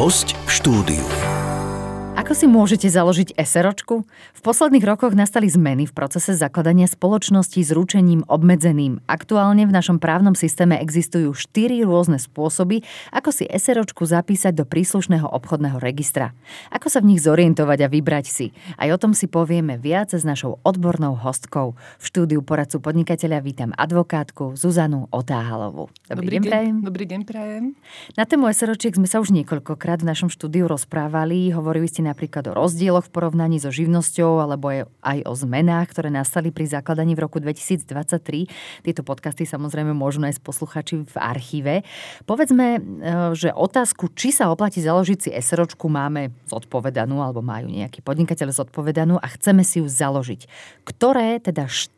Hosť v štúdiu. Ako si môžete založiť SROčku? V posledných rokoch nastali zmeny v procese zakladania spoločnosti s ručením obmedzeným. Aktuálne v našom právnom systéme existujú 4 rôzne spôsoby, ako si SROčku zapísať do príslušného obchodného registra. Ako sa v nich zorientovať a vybrať si? Aj o tom si povieme viac s našou odbornou hostkou. V štúdiu poradcu podnikateľa vítam advokátku Zuzanu Otáhalovú. Dobrý deň, prajem. Na tému SROčiek sme sa už niekoľkokrát v našom štúdiu rozprávali. Hovorili ste napríklad o rozdieloch v porovnaní so živnosťou alebo aj o zmenách, ktoré nastali pri zakladaní v roku 2023. Tieto podcasty samozrejme môžu nájsť posluchači v archíve. Povedzme, že otázku, či sa oplatí založiť si SROčku, máme zodpovedanú alebo majú nejaký podnikateľ zodpovedanú a chceme si ju založiť. Ktoré teda 4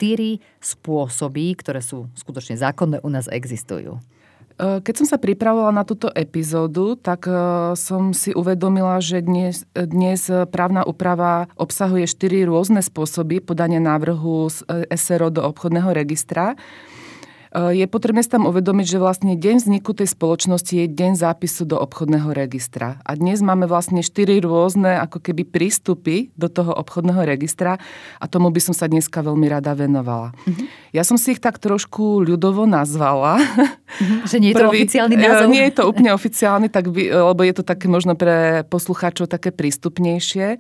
spôsoby, ktoré sú skutočne zákonné, u nás existujú? Keď som sa pripravovala na túto epizódu, tak som si uvedomila, že dnes právna úprava obsahuje 4 rôzne spôsoby podania návrhu z SRO do obchodného registra. Je potrebné si tam uvedomiť, že vlastne deň vzniku tej spoločnosti je deň zápisu do obchodného registra. A dnes máme vlastne 4 rôzne ako keby prístupy do toho obchodného registra a tomu by som sa dneska veľmi rada venovala. Uh-huh. Ja som si ich tak trošku ľudovo nazvala. Uh-huh. Že nie je to oficiálny názov? Nie je to úplne oficiálny, lebo je to také možno pre poslucháčov také prístupnejšie.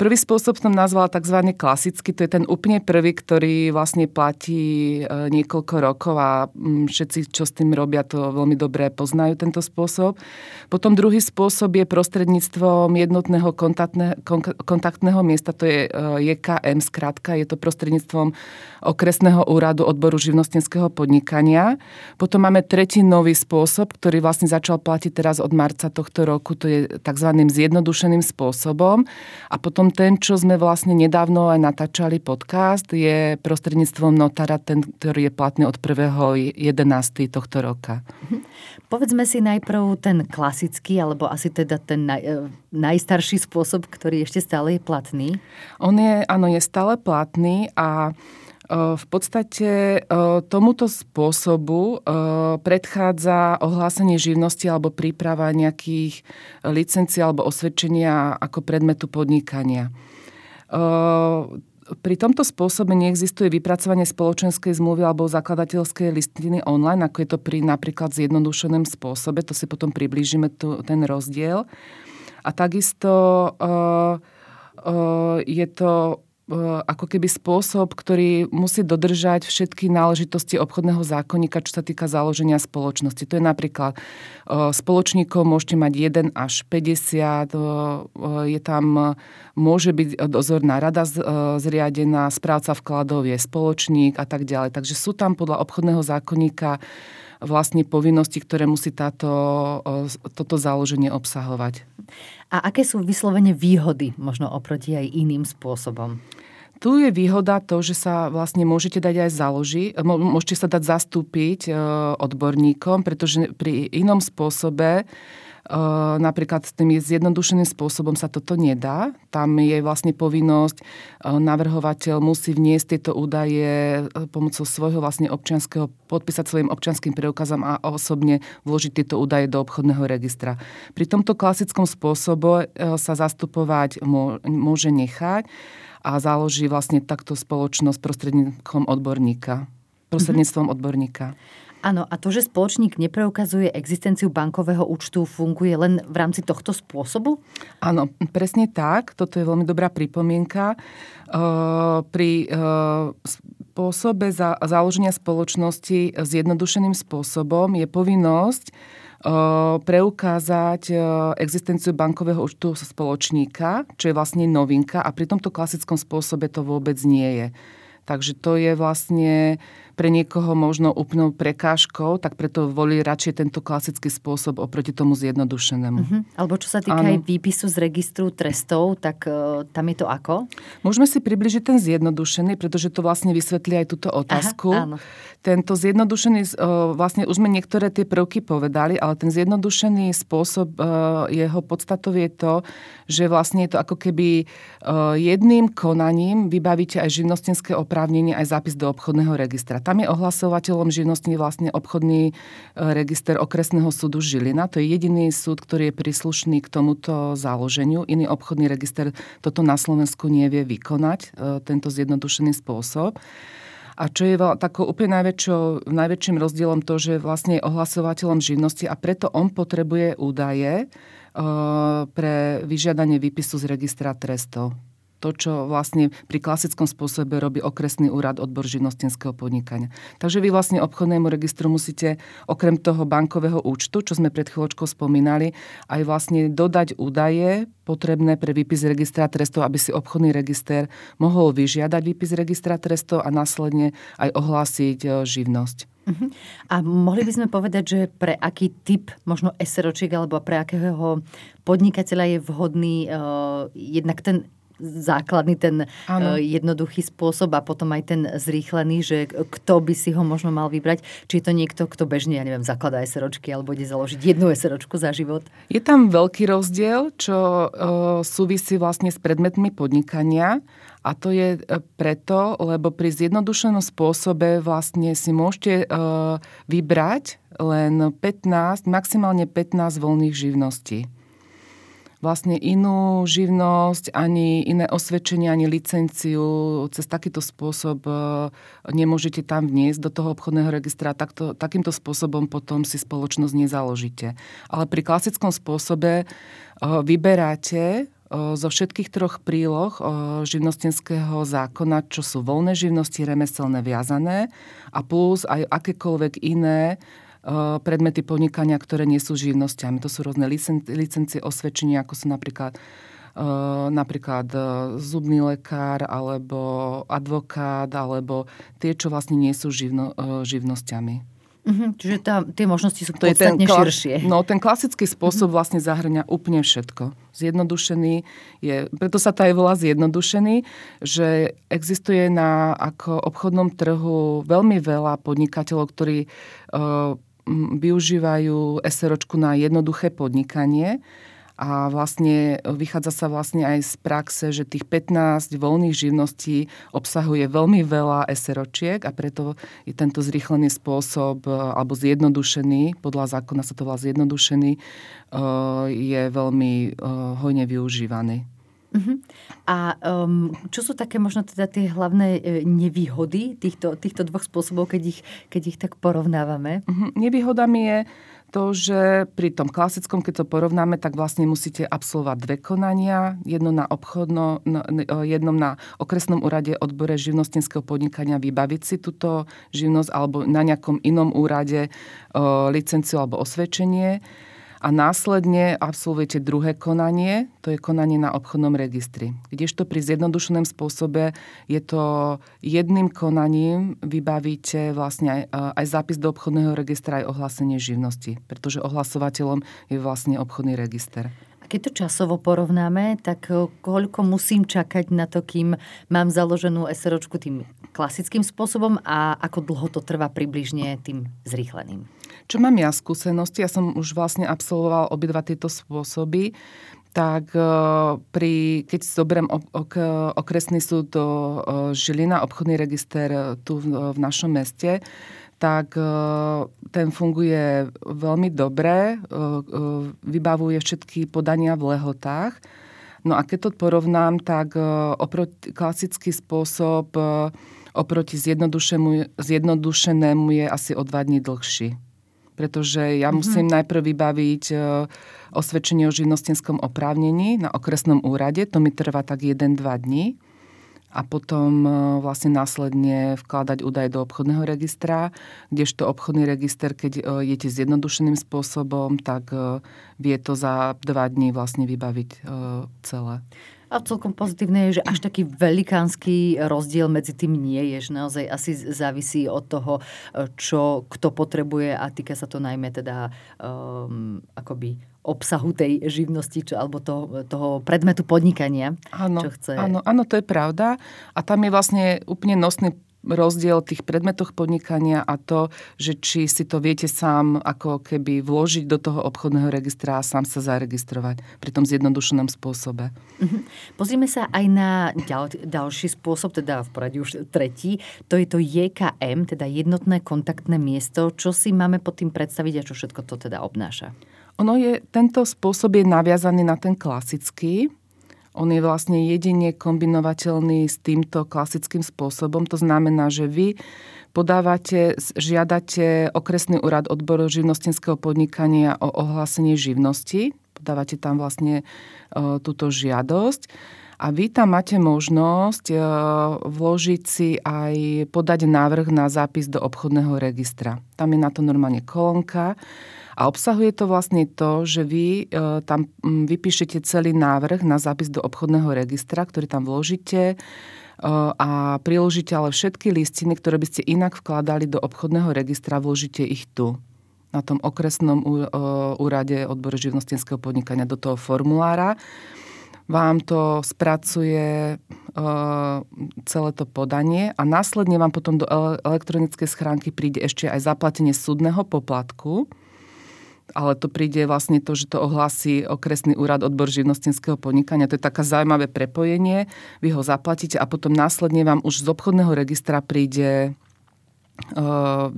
Prvý spôsob som nazvala tzv. Klasický, to je ten úplne prvý, ktorý vlastne platí niekoľko rokov a všetci, čo s tým robia, to veľmi dobre poznajú tento spôsob. Potom druhý spôsob je prostredníctvom jednotného kontaktného miesta, to je JKM skratka, je to prostredníctvom okresného úradu odboru živnostenského podnikania. Potom máme tretí nový spôsob, ktorý vlastne začal platiť teraz od marca tohto roku, to je tzv. Zjednodušeným spôsobom a potom ten, čo sme vlastne nedávno aj natáčali podcast, je prostredníctvom notára, ten, ktorý je platný od 1.11. tohto roka. Povedzme si najprv ten klasický, alebo asi teda ten najstarší spôsob, ktorý ešte stále je platný. On je, áno, je stále platný a v podstate tomuto spôsobu predchádza ohlásenie živnosti alebo príprava nejakých licencií alebo osvedčenia ako predmetu podnikania. Pri tomto spôsobe neexistuje vypracovanie spoločenskej zmluvy alebo zakladateľskej listiny online, ako je to pri napríklad zjednodušenom spôsobe. To si potom priblížime, ten rozdiel. A takisto je to ako keby spôsob, ktorý musí dodržať všetky náležitosti obchodného zákonníka, čo sa týka založenia spoločnosti. To je napríklad spoločníkov môžete mať 1 až 50, je tam, môže byť dozorná rada zriadená, správca vkladov je spoločník a tak ďalej. Takže sú tam podľa obchodného zákonníka vlastne povinnosti, ktoré musí toto založenie obsahovať. A aké sú vyslovene výhody možno oproti aj iným spôsobom? Tu je výhoda to, že sa vlastne môžete sa dať zastúpiť odborníkom, pretože pri inom spôsobe, napríklad s tým zjednodušeným spôsobom sa toto nedá. Tam je vlastne povinnosť, navrhovateľ musí vniesť tieto údaje pomocou svojho vlastne občianskeho, podpísať svojim občianským preukazom a osobne vložiť tieto údaje do obchodného registra. Pri tomto klasickom spôsobe sa zastupovať môže nechať a založí vlastne takto spoločnosť prostredníctvom odborníka. Áno, a to, že spoločník nepreukazuje existenciu bankového účtu, funguje len v rámci tohto spôsobu? Áno, presne tak. Toto je veľmi dobrá pripomienka. Pri spôsobe založenia spoločnosti zjednodušeným spôsobom je povinnosť preukázať existenciu bankového účtu spoločníka, čo je vlastne novinka a pri tomto klasickom spôsobe to vôbec nie je. Takže to je vlastne pre niekoho možno úplnou prekážkou, tak preto volí radšej tento klasický spôsob oproti tomu zjednodušenému. Uh-huh. Alebo čo sa týka aj výpisu z registru trestov, tak tam je to ako? Môžeme si približiť ten zjednodušený, pretože to vlastne vysvetlí aj túto otázku. Aha, áno. Tento zjednodušený, vlastne už sme niektoré tie prvky povedali, ale ten zjednodušený spôsob, jeho podstatou je to, že vlastne je to ako keby jedným konaním vybavíte aj živnostenské oprávnenie, aj zápis do obchodného registra. Tam je ohlasovateľom živností vlastne obchodný register okresného súdu Žilina. To je jediný súd, ktorý je príslušný k tomuto založeniu. Iný obchodný register toto na Slovensku nevie vykonať, tento zjednodušený spôsob. A čo je takou úplne najväčším rozdielom to, že vlastne je ohlasovateľom živnosti a preto on potrebuje údaje pre vyžiadanie výpisu z registra trestov. To, čo vlastne pri klasickom spôsobe robí okresný úrad odbor živnostenského podnikania. Takže vy vlastne obchodnému registru musíte okrem toho bankového účtu, čo sme pred chvíľočkou spomínali, aj vlastne dodať údaje potrebné pre výpis registra trestov, aby si obchodný register mohol vyžiadať výpis registra trestov a následne aj ohlásiť živnosť. A mohli by sme povedať, že pre aký typ možno SROčík alebo pre akého podnikateľa je vhodný jednak ten základný, ten jednoduchý spôsob a potom aj ten zrýchlený, že kto by si ho možno mal vybrať. Či je to niekto, kto bežne, ja neviem, zakladá SROčky alebo ide založiť jednu SROčku za život? Je tam veľký rozdiel, čo súvisí vlastne s predmetmi podnikania. A to je preto, lebo pri zjednodušenom spôsobe vlastne si môžete vybrať len 15, maximálne 15 voľných živností. Vlastne inú živnosť, ani iné osvedčenie, ani licenciu cez takýto spôsob nemôžete tam vniesť do toho obchodného registra. Takýmto spôsobom potom si spoločnosť nezaložíte. Ale pri klasickom spôsobe vyberáte zo všetkých troch príloh živnostenského zákona, čo sú voľné živnosti, remeselné, viazané a plus aj akékoľvek iné predmety podnikania, ktoré nie sú živnosťami. To sú rôzne licencie, osvedčenia, ako sú napríklad zubný lekár, alebo advokát, alebo tie, čo vlastne nie sú živnosťami. Čiže tie možnosti sú podstatne širšie. No, ten klasický spôsob vlastne zahŕňa úplne všetko. Zjednodušený je, preto sa to aj volá zjednodušený, že existuje na ako obchodnom trhu veľmi veľa podnikateľov, ktorí využívajú SROčku na jednoduché podnikanie. A vlastne vychádza sa vlastne aj z praxe, že tých 15 voľných živností obsahuje veľmi veľa SROčiek a preto je tento zrýchlený spôsob alebo zjednodušený, podľa zákona sa to volá zjednodušený, je veľmi hojne využívaný. A čo sú také možno teda tie hlavné nevýhody týchto dvoch spôsobov, keď ich tak porovnávame? Nevýhodami je to, že pri tom klasickom, keď to porovnáme, tak vlastne musíte absolvovať dve konania. Jedno na okresnom úrade odbore živnostenského podnikania vybaviť si túto živnosť alebo na nejakom inom úrade licenciu alebo osvedčenie. A následne absolvujete druhé konanie, to je konanie na obchodnom registri. Kdežto pri zjednodušenom spôsobe je to jedným konaním vybavíte vlastne aj zápis do obchodného registra, aj ohlásenie živnosti, pretože ohlasovateľom je vlastne obchodný register. Keď to časovo porovnáme, tak koľko musím čakať na to, kým mám založenú SROčku tým klasickým spôsobom a ako dlho to trvá približne tým zrýchleným? Čo mám ja skúsenosti, ja som už vlastne absolvoval obidva tieto spôsoby, tak keď zoberiem okresný súd do Žilina, obchodný register tu v našom meste, tak ten funguje veľmi dobre, vybavuje všetky podania v lehotách. No a keď to porovnám, tak klasický spôsob oproti zjednodušenému je asi o 2 dní dlhší. Pretože ja musím najprv vybaviť osvedčenie o živnostenskom oprávnení na okresnom úrade, to mi trvá tak 1-2 dní. A potom vlastne následne vkladať údaj do obchodného registra, kdežto obchodný register, keď idete zjednodušeným spôsobom, tak vie to za 2 dní vlastne vybaviť celé. A celkom pozitívne je, že až taký velikánsky rozdiel medzi tým nie je. Naozaj asi závisí od toho, čo kto potrebuje a týka sa to najmä teda akoby obsahu tej živnosti alebo toho predmetu podnikania, áno, čo chce. Áno, to je pravda. A tam je vlastne úplne nosný rozdiel tých predmetoch podnikania a to, že či si to viete sám ako keby vložiť do toho obchodného registra a sám sa zaregistrovať pri tom zjednodušenom spôsobe. Pozrime sa aj na ďalší spôsob, teda v poradí už tretí, to je to JKM, teda jednotné kontaktné miesto. Čo si máme pod tým predstaviť a čo všetko to teda obnáša? Tento spôsob je naviazaný na ten klasický. On je vlastne jedine kombinovateľný s týmto klasickým spôsobom. To znamená, že vy žiadate okresný úrad odboru živnostenského podnikania o ohlásenie živnosti. Podávate tam vlastne túto žiadosť. A vy tam máte možnosť vložiť si aj podať návrh na zápis do obchodného registra. Tam je na to normálne kolónka. A obsahuje to vlastne to, že vy tam vypíšete celý návrh na zápis do obchodného registra, ktorý tam vložíte a priložíte ale všetky listiny, ktoré by ste inak vkladali do obchodného registra, vložíte ich tu, na tom okresnom úrade odboru živnostenského podnikania do toho formulára. Vám to spracuje celé to podanie a následne vám potom do elektronickej schránky príde ešte aj zaplatenie súdneho poplatku. Ale to príde vlastne to, že to ohlási okresný úrad odbor živnostenského podnikania. To je také zaujímavé prepojenie. Vy ho zaplatíte a potom následne vám už z obchodného registra príde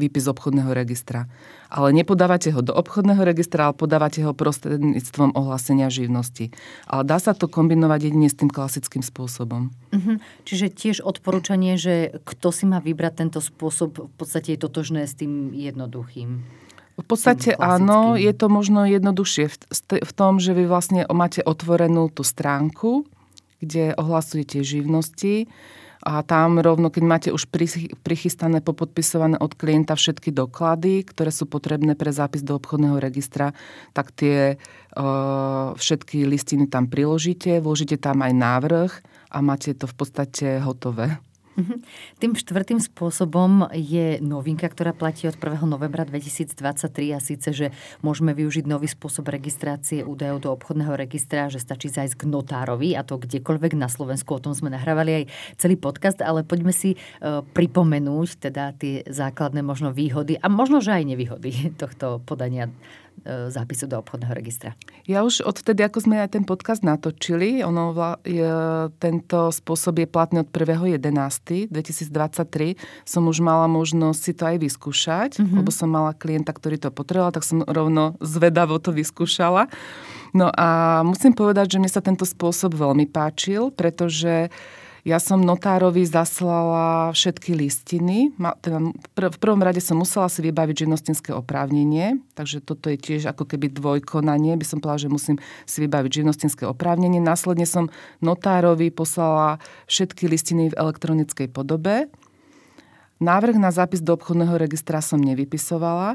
výpis z obchodného registra. Ale nepodávate ho do obchodného registra, ale podávate ho prostredníctvom ohlásenia živnosti. Ale dá sa to kombinovať jedine s tým klasickým spôsobom. Čiže tiež odporúčanie, že kto si má vybrať tento spôsob, v podstate je totožné s tým jednoduchým. V podstate áno, je to možno jednoduchšie v tom, že vy vlastne máte otvorenú tú stránku, kde ohlasujete živnosti a tam rovno, keď máte už prichystané, popodpisované od klienta všetky doklady, ktoré sú potrebné pre zápis do obchodného registra, tak tie všetky listiny tam priložíte, vložíte tam aj návrh a máte to v podstate hotové. Tým štvrtým spôsobom je novinka, ktorá platí od 1. novembra 2023 a síce, že môžeme využiť nový spôsob registrácie údajov do obchodného registra, že stačí zájsť k notárovi a to kdekoľvek na Slovensku. O tom sme nahrávali aj celý podcast, ale poďme si pripomenúť teda tie základné možno výhody a možno, že aj nevýhody tohto podania zápisu do obchodného registra. Ja už odtedy, ako sme aj ten podcast natočili, tento spôsob je platný od 1.11.2023. Som už mala možnosť si to aj vyskúšať, lebo som mala klienta, ktorý to potreboval, tak som rovno zvedavo to vyskúšala. No a musím povedať, že mne sa tento spôsob veľmi páčil, pretože ja som notárovi zaslala všetky listiny. V prvom rade som musela si vybaviť živnostenské oprávnenie, takže toto je tiež ako keby dvojkonanie. By som povedala, že musím si vybaviť živnostenské oprávnenie. Následne som notárovi poslala všetky listiny v elektronickej podobe. Návrh na zápis do obchodného registra som nevypisovala.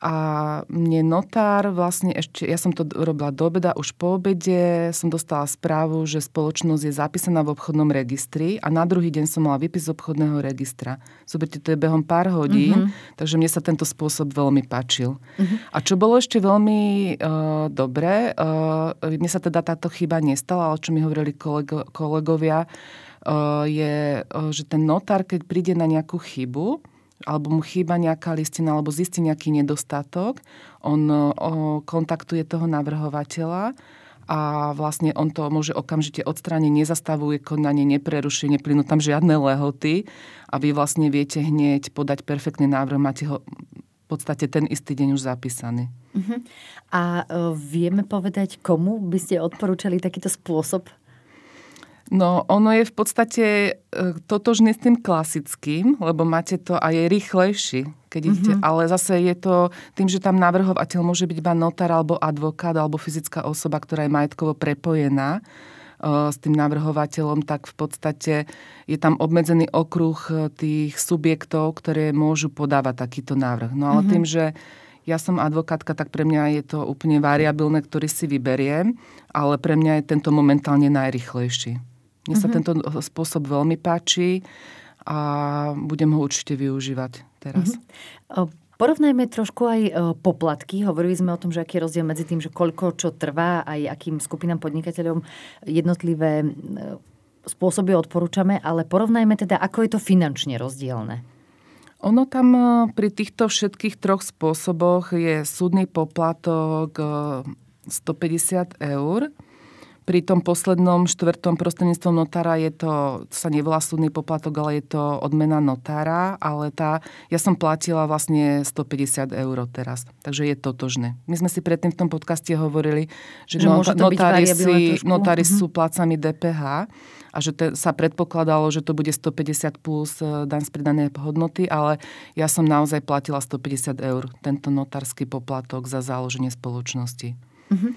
A mne notár vlastne ešte, ja som to robila do obeda, už po obede som dostala správu, že spoločnosť je zapísaná v obchodnom registri a na druhý deň som mala výpis z obchodného registra. Zoberte, to je behom pár hodín, takže mne sa tento spôsob veľmi páčil. A čo bolo ešte veľmi dobré, mne sa teda táto chyba nestala, ale čo mi hovorili kolegovia, je, že ten notár, keď príde na nejakú chybu, alebo mu chýba nejaká listina, alebo zistí nejaký nedostatok, on kontaktuje toho navrhovateľa a vlastne on to môže okamžite odstrániť, nezastavuje konanie, nepreruší, neplynú tam žiadne lehoty a vy vlastne viete hneď podať perfektný návrh, máte ho v podstate ten istý deň už zapísaný. A vieme povedať, komu by ste odporúčali takýto spôsob? No, ono je v podstate totožné s tým klasickým, lebo máte to a je rýchlejší, keď idete, ale zase je to tým, že tam navrhovateľ môže byť iba notár alebo advokát alebo fyzická osoba, ktorá je majetkovo prepojená s tým navrhovateľom, tak v podstate je tam obmedzený okruh tých subjektov, ktoré môžu podávať takýto návrh. No ale tým, že ja som advokátka, tak pre mňa je to úplne variabilné, ktorý si vyberiem, ale pre mňa je tento momentálne najrýchlejší. Mne sa tento spôsob veľmi páči a budem ho určite využívať teraz. Porovnajme trošku aj poplatky. Hovorili sme o tom, že aký je rozdiel medzi tým, že koľko čo trvá, aj akým skupinám podnikateľom jednotlivé spôsoby odporúčame, ale porovnajme teda, ako je to finančne rozdielne. Ono tam pri týchto všetkých troch spôsoboch je súdny poplatok 150 eur. Pri tom poslednom, štvrtom prostredníctvom notára je to, sa nevolá súdny poplatok, ale je to odmena notára, ale tá, ja som platila vlastne 150 eur teraz, takže je totožné. My sme si predtým v tom podcaste hovorili, že notári sú plácami DPH, a že sa predpokladalo, že to bude 150 plus daň z pridanej hodnoty, ale ja som naozaj platila 150 eur, tento notársky poplatok za založenie spoločnosti. Uh-huh.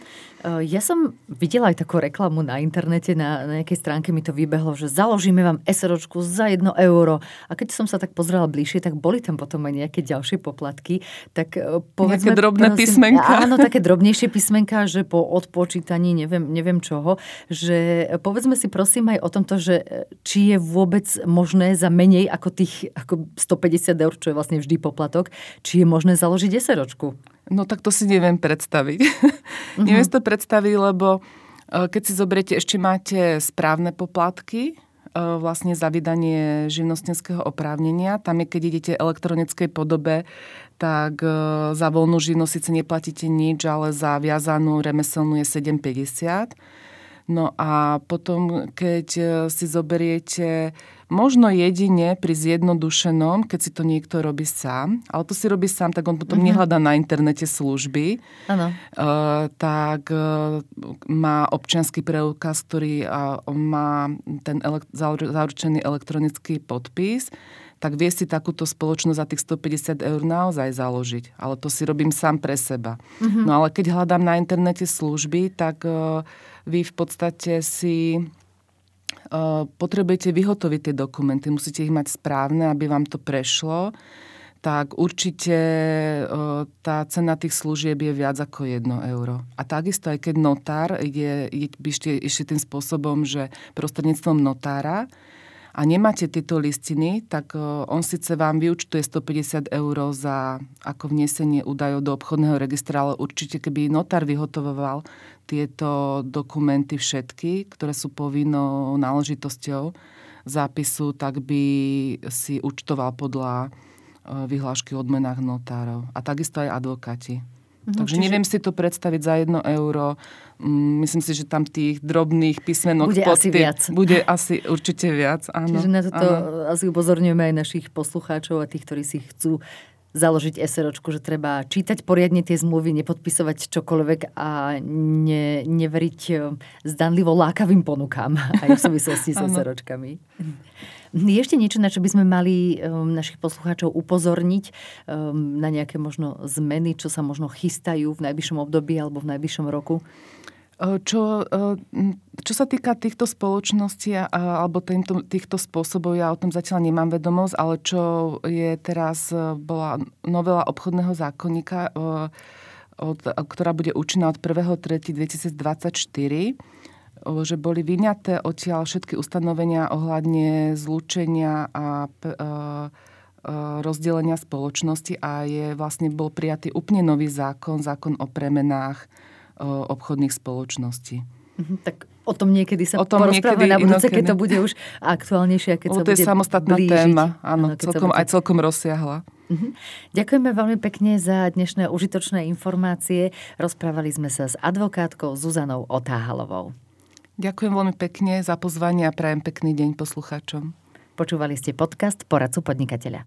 Ja som videla aj takú reklamu na internete, na nejakej stránke mi to vybehlo, že založíme vám SROčku za 1 euro. A keď som sa tak pozrela bližšie, tak boli tam potom aj nejaké ďalšie poplatky. Tak povedzme, nejaké drobné písmenka. Áno, také drobnejšie písmenka, že po odpočítaní neviem čoho. Že povedzme si prosím aj o tomto, že či je vôbec možné za menej ako tých ako 150 eur, čo je vlastne vždy poplatok, či je možné založiť SROčku. No tak to si neviem predstaviť. Uh-huh. Neviem si to predstaviť, lebo keď si zoberiete, ešte máte správne poplatky vlastne za vydanie živnostenského oprávnenia. Tam je, keď idete v elektronickej podobe, tak za voľnú živnosť síce neplatíte nič, ale za viazanú remeselnú je 7,50. No a potom, keď si zoberiete, možno jedine pri zjednodušenom, keď si to niekto robí sám, ale to si robí sám, tak on potom nehľadá na internete služby, tak má občiansky preukaz, ktorý má ten zaručený elektronický podpis, tak vie si takúto spoločnosť za tých 150 eur naozaj založiť. Ale to si robím sám pre seba. Mm-hmm. No ale keď hľadám na internete služby, tak vy v podstate si potrebujete vyhotoviť tie dokumenty. Musíte ich mať správne, aby vám to prešlo. Tak určite tá cena tých služieb je viac ako 1 euro. A takisto aj keď notár je tým spôsobom, že prostredníctvom notára, a nemáte tieto listiny, tak on síce vám vyúčtuje 150 eur za ako vnesenie údajov do obchodného registra, ale určite keby notár vyhotovoval tieto dokumenty všetky, ktoré sú povinnou náležitosťou zápisu, tak by si účtoval podľa vyhlášky o odmenách notárov. A takisto aj advokáti. Takže neviem si to predstaviť za 1 euro. Myslím si, že tam tých drobných písmenok bude asi viac. Bude asi určite viac, áno. Čiže na toto asi upozorňujeme aj našich poslucháčov a tých, ktorí si chcú založiť SROčku, že treba čítať poriadne tie zmluvy, nepodpisovať čokoľvek a neveriť zdanlivo lákavým ponukám aj v súvislosti s SROčkami. Ešte niečo, na čo by sme mali našich poslucháčov upozorniť na nejaké možno zmeny, čo sa možno chystajú v najbližšom období alebo v najbližšom roku? Čo sa týka týchto spoločností alebo týchto spôsobov, ja o tom zatiaľ nemám vedomosť, ale čo je teraz, bola novela obchodného zákonníka, ktorá bude účinná od 1.3.2024, že boli vyňaté odtiaľ všetky ustanovenia ohľadne zlúčenia a rozdelenia spoločnosti a bol prijatý úplne nový zákon o premenách obchodných spoločností. Tak o tom niekedy sa porozprávame na budúce, keď to bude už aktuálnejšie, keď sa bude blížiť. To je samostatná téma, áno, celkom rozsiahla. Ďakujeme veľmi pekne za dnešné užitočné informácie. Rozprávali sme sa s advokátkou Zuzanou Otáhalovou. Ďakujem veľmi pekne za pozvanie a prajem pekný deň poslucháčom. Počúvali ste podcast Poradcu podnikateľa.